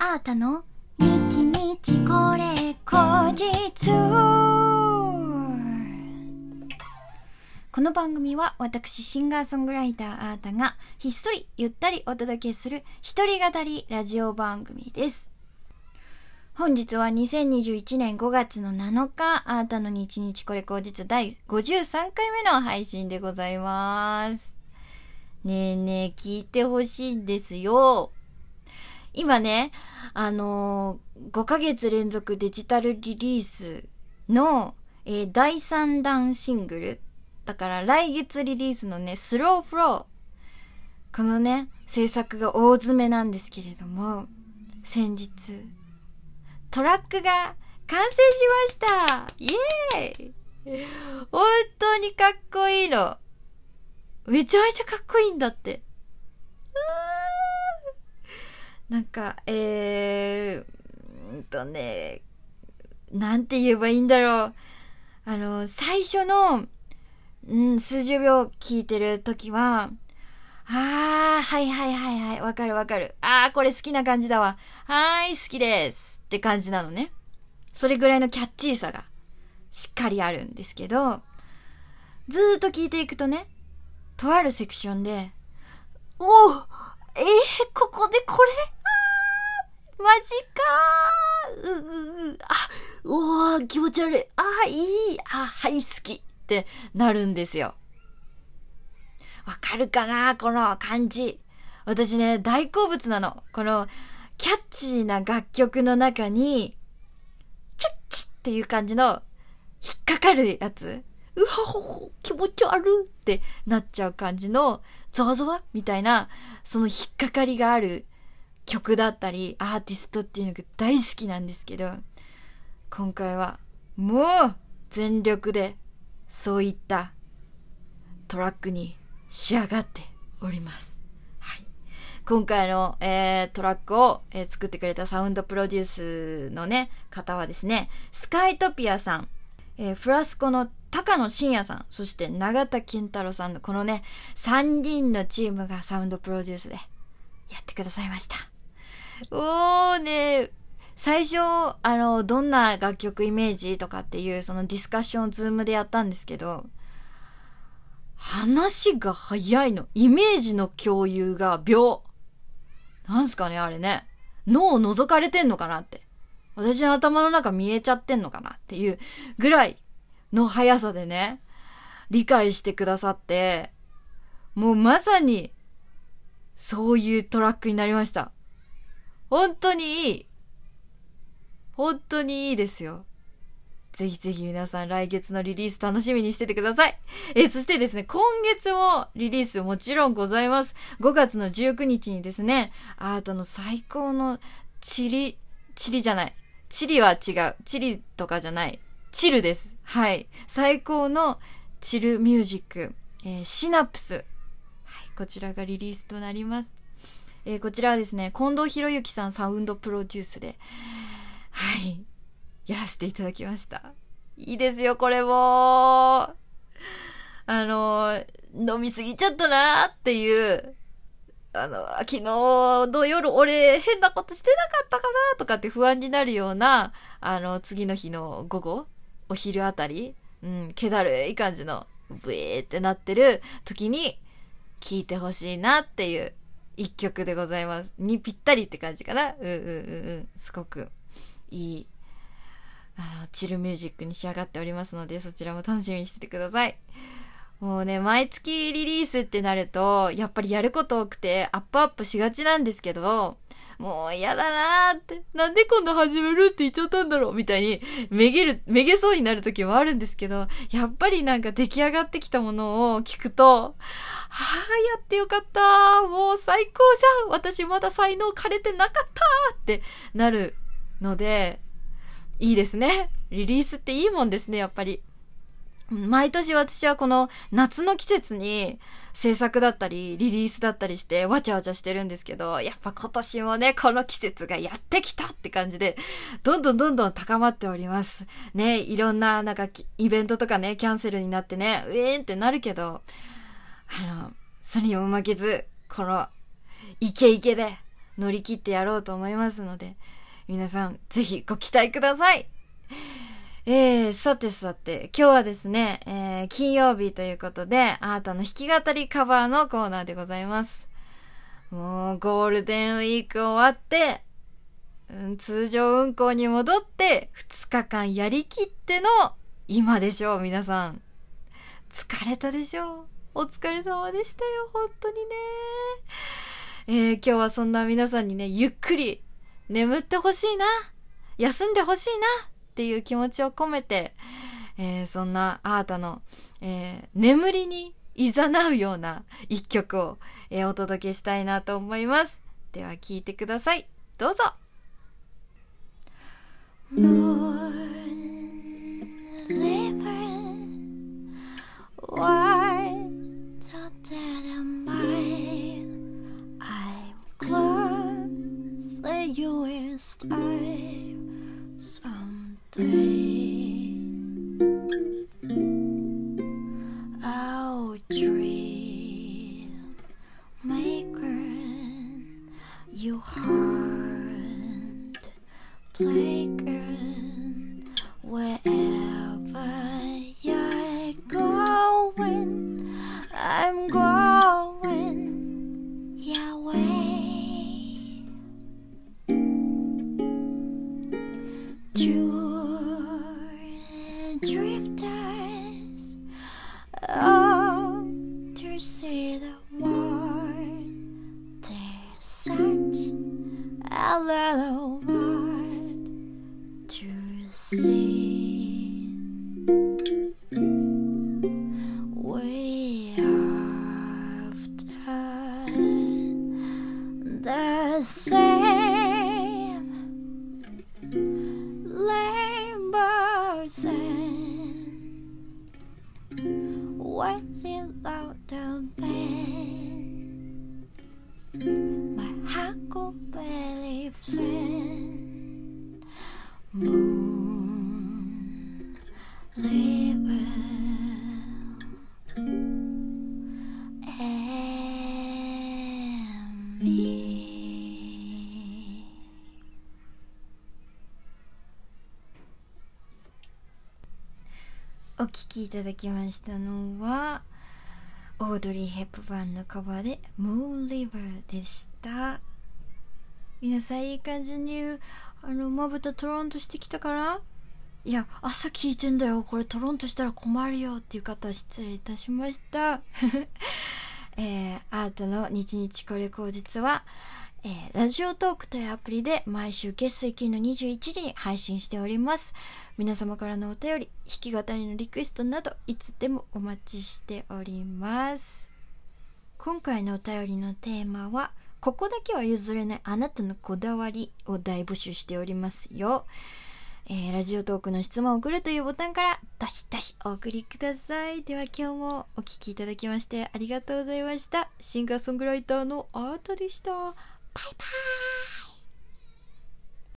あなたの日日これ後日。この番組は私シンガーソングライターあなたがひっそりゆったりお届けする一人語りラジオ番組です。本日は2021年5月の7日、あなたの日日これ後日第53回目の配信でございます。ねえねえ聞いてほしいんですよ。今ね、5ヶ月連続デジタルリリースの、第3弾シングルだから来月リリースのねスローフロー、このね制作が大詰めなんですけれども、先日トラックが完成しました。イエーイ。本当にかっこいいの。めちゃめちゃかっこいいんだって。なんか、なんて言えばいいんだろう。最初の、数十秒聞いてるときは、はい、わかるわかる。これ好きな感じだわ。好きです。って感じなのね。それぐらいのキャッチーさが、しっかりあるんですけど、ずーっと聞いていくとね、とあるセクションで、ここでこれマジか気持ち悪いいいはい好きってなるんですよ。わかるかなこの感じ。私ね大好物なの、このキャッチーな楽曲の中にチュッチュッっていう感じの引っかかるやつ、うわほほ気持ち悪いってなっちゃう感じのゾワゾワみたいな、その引っかかりがある曲だったりアーティストっていうのが大好きなんですけど、今回はもう全力でそういったトラックに仕上がっております。はい、今回の、トラックを、作ってくれたサウンドプロデュースのね方はですね、スカイトピアさん、フラスコの高野真也さん、そして永田健太郎さんのこのね3人のチームがサウンドプロデュースでやってくださいました。最初どんな楽曲イメージとかっていうそのディスカッションをズームでやったんですけど、話が早いの。イメージの共有が秒なんすかね、あれね脳を覗かれてんのかなって、私の頭の中見えちゃってんのかなっていうぐらいの速さでね理解してくださって、もうまさにそういうトラックになりました。本当にいいですよ。ぜひぜひ皆さん来月のリリース楽しみにしててください。そしてですね、今月もリリースもちろんございます。5月の19日にですね、あなたの最高のチルです。はい。最高のチルミュージック、シナプス。はい。こちらがリリースとなります。こちらはですね、近藤博之さんサウンドプロデュースで、はい。やらせていただきました。いいですよ、これも。飲みすぎちゃったなーっていう、昨日の夜俺変なことしてなかったかなとかって不安になるような、次の日の午後、お昼あたり、気だるい感じのブエーってなってる時に聴いてほしいなっていう一曲でございます。にぴったりって感じかな。すごくいいチルミュージックに仕上がっておりますので、そちらも楽しみにしててください。もうね毎月リリースってなるとやっぱりやること多くてアップしがちなんですけど、もう嫌だなーって、なんでこんな始めるって言っちゃったんだろうみたいにめげそうになる時もあるんですけど、やっぱりなんか出来上がってきたものを聞くと、やってよかったー、もう最高じゃん、私まだ才能枯れてなかったーってなるので、いいですね。リリースっていいもんですね。やっぱり毎年私はこの夏の季節に制作だったりリリースだったりしてわちゃわちゃしてるんですけど、やっぱ今年もねこの季節がやってきたって感じでどんどん高まっておりますね。いろんななんかイベントとかねキャンセルになってねってなるけど、それにも負けずこのイケイケで乗り切ってやろうと思いますので、皆さんぜひご期待ください。さて今日はですね、金曜日ということで、あなたの弾き語りカバーのコーナーでございます。もうゴールデンウィーク終わって、通常運行に戻って2日間やりきっての今でしょう。皆さん疲れたでしょう。お疲れ様でしたよ、本当にね。今日はそんな皆さんにね、ゆっくり眠ってほしいな、休んでほしいなっていう気持ちを込めて、そんなあなたの、眠りにいざなうような一曲を、お届けしたいなと思います。では聴いてください、どうぞ。Our dream maker, you heart breaker, wherever you're going, I'm going your way. Drifters out to see the world, there's such a little world to see. Way after the same labors waiting out the pain, my heart could barely flame. Moon labor and me.お聴きいただきましたのはオードリー・ヘップバーンのカバーでMoon Riverでした。皆さんいい感じにまぶたトロンとしてきたから、いや朝聴いてんだよ、これトロンとしたら困るよっていう方は失礼いたしました、アートの日々これ後日は、ラジオトークというアプリで毎週月水金の21時に配信しております。皆様からのお便り、弾き語りのリクエストなどいつでもお待ちしております。今回のお便りのテーマは、ここだけは譲れないあなたのこだわりを大募集しておりますよ。ラジオトークの質問を送るというボタンからどしどしお送りください。では今日もお聞きいただきましてありがとうございました。シンガーソングライターのアートでした。バイバーイ。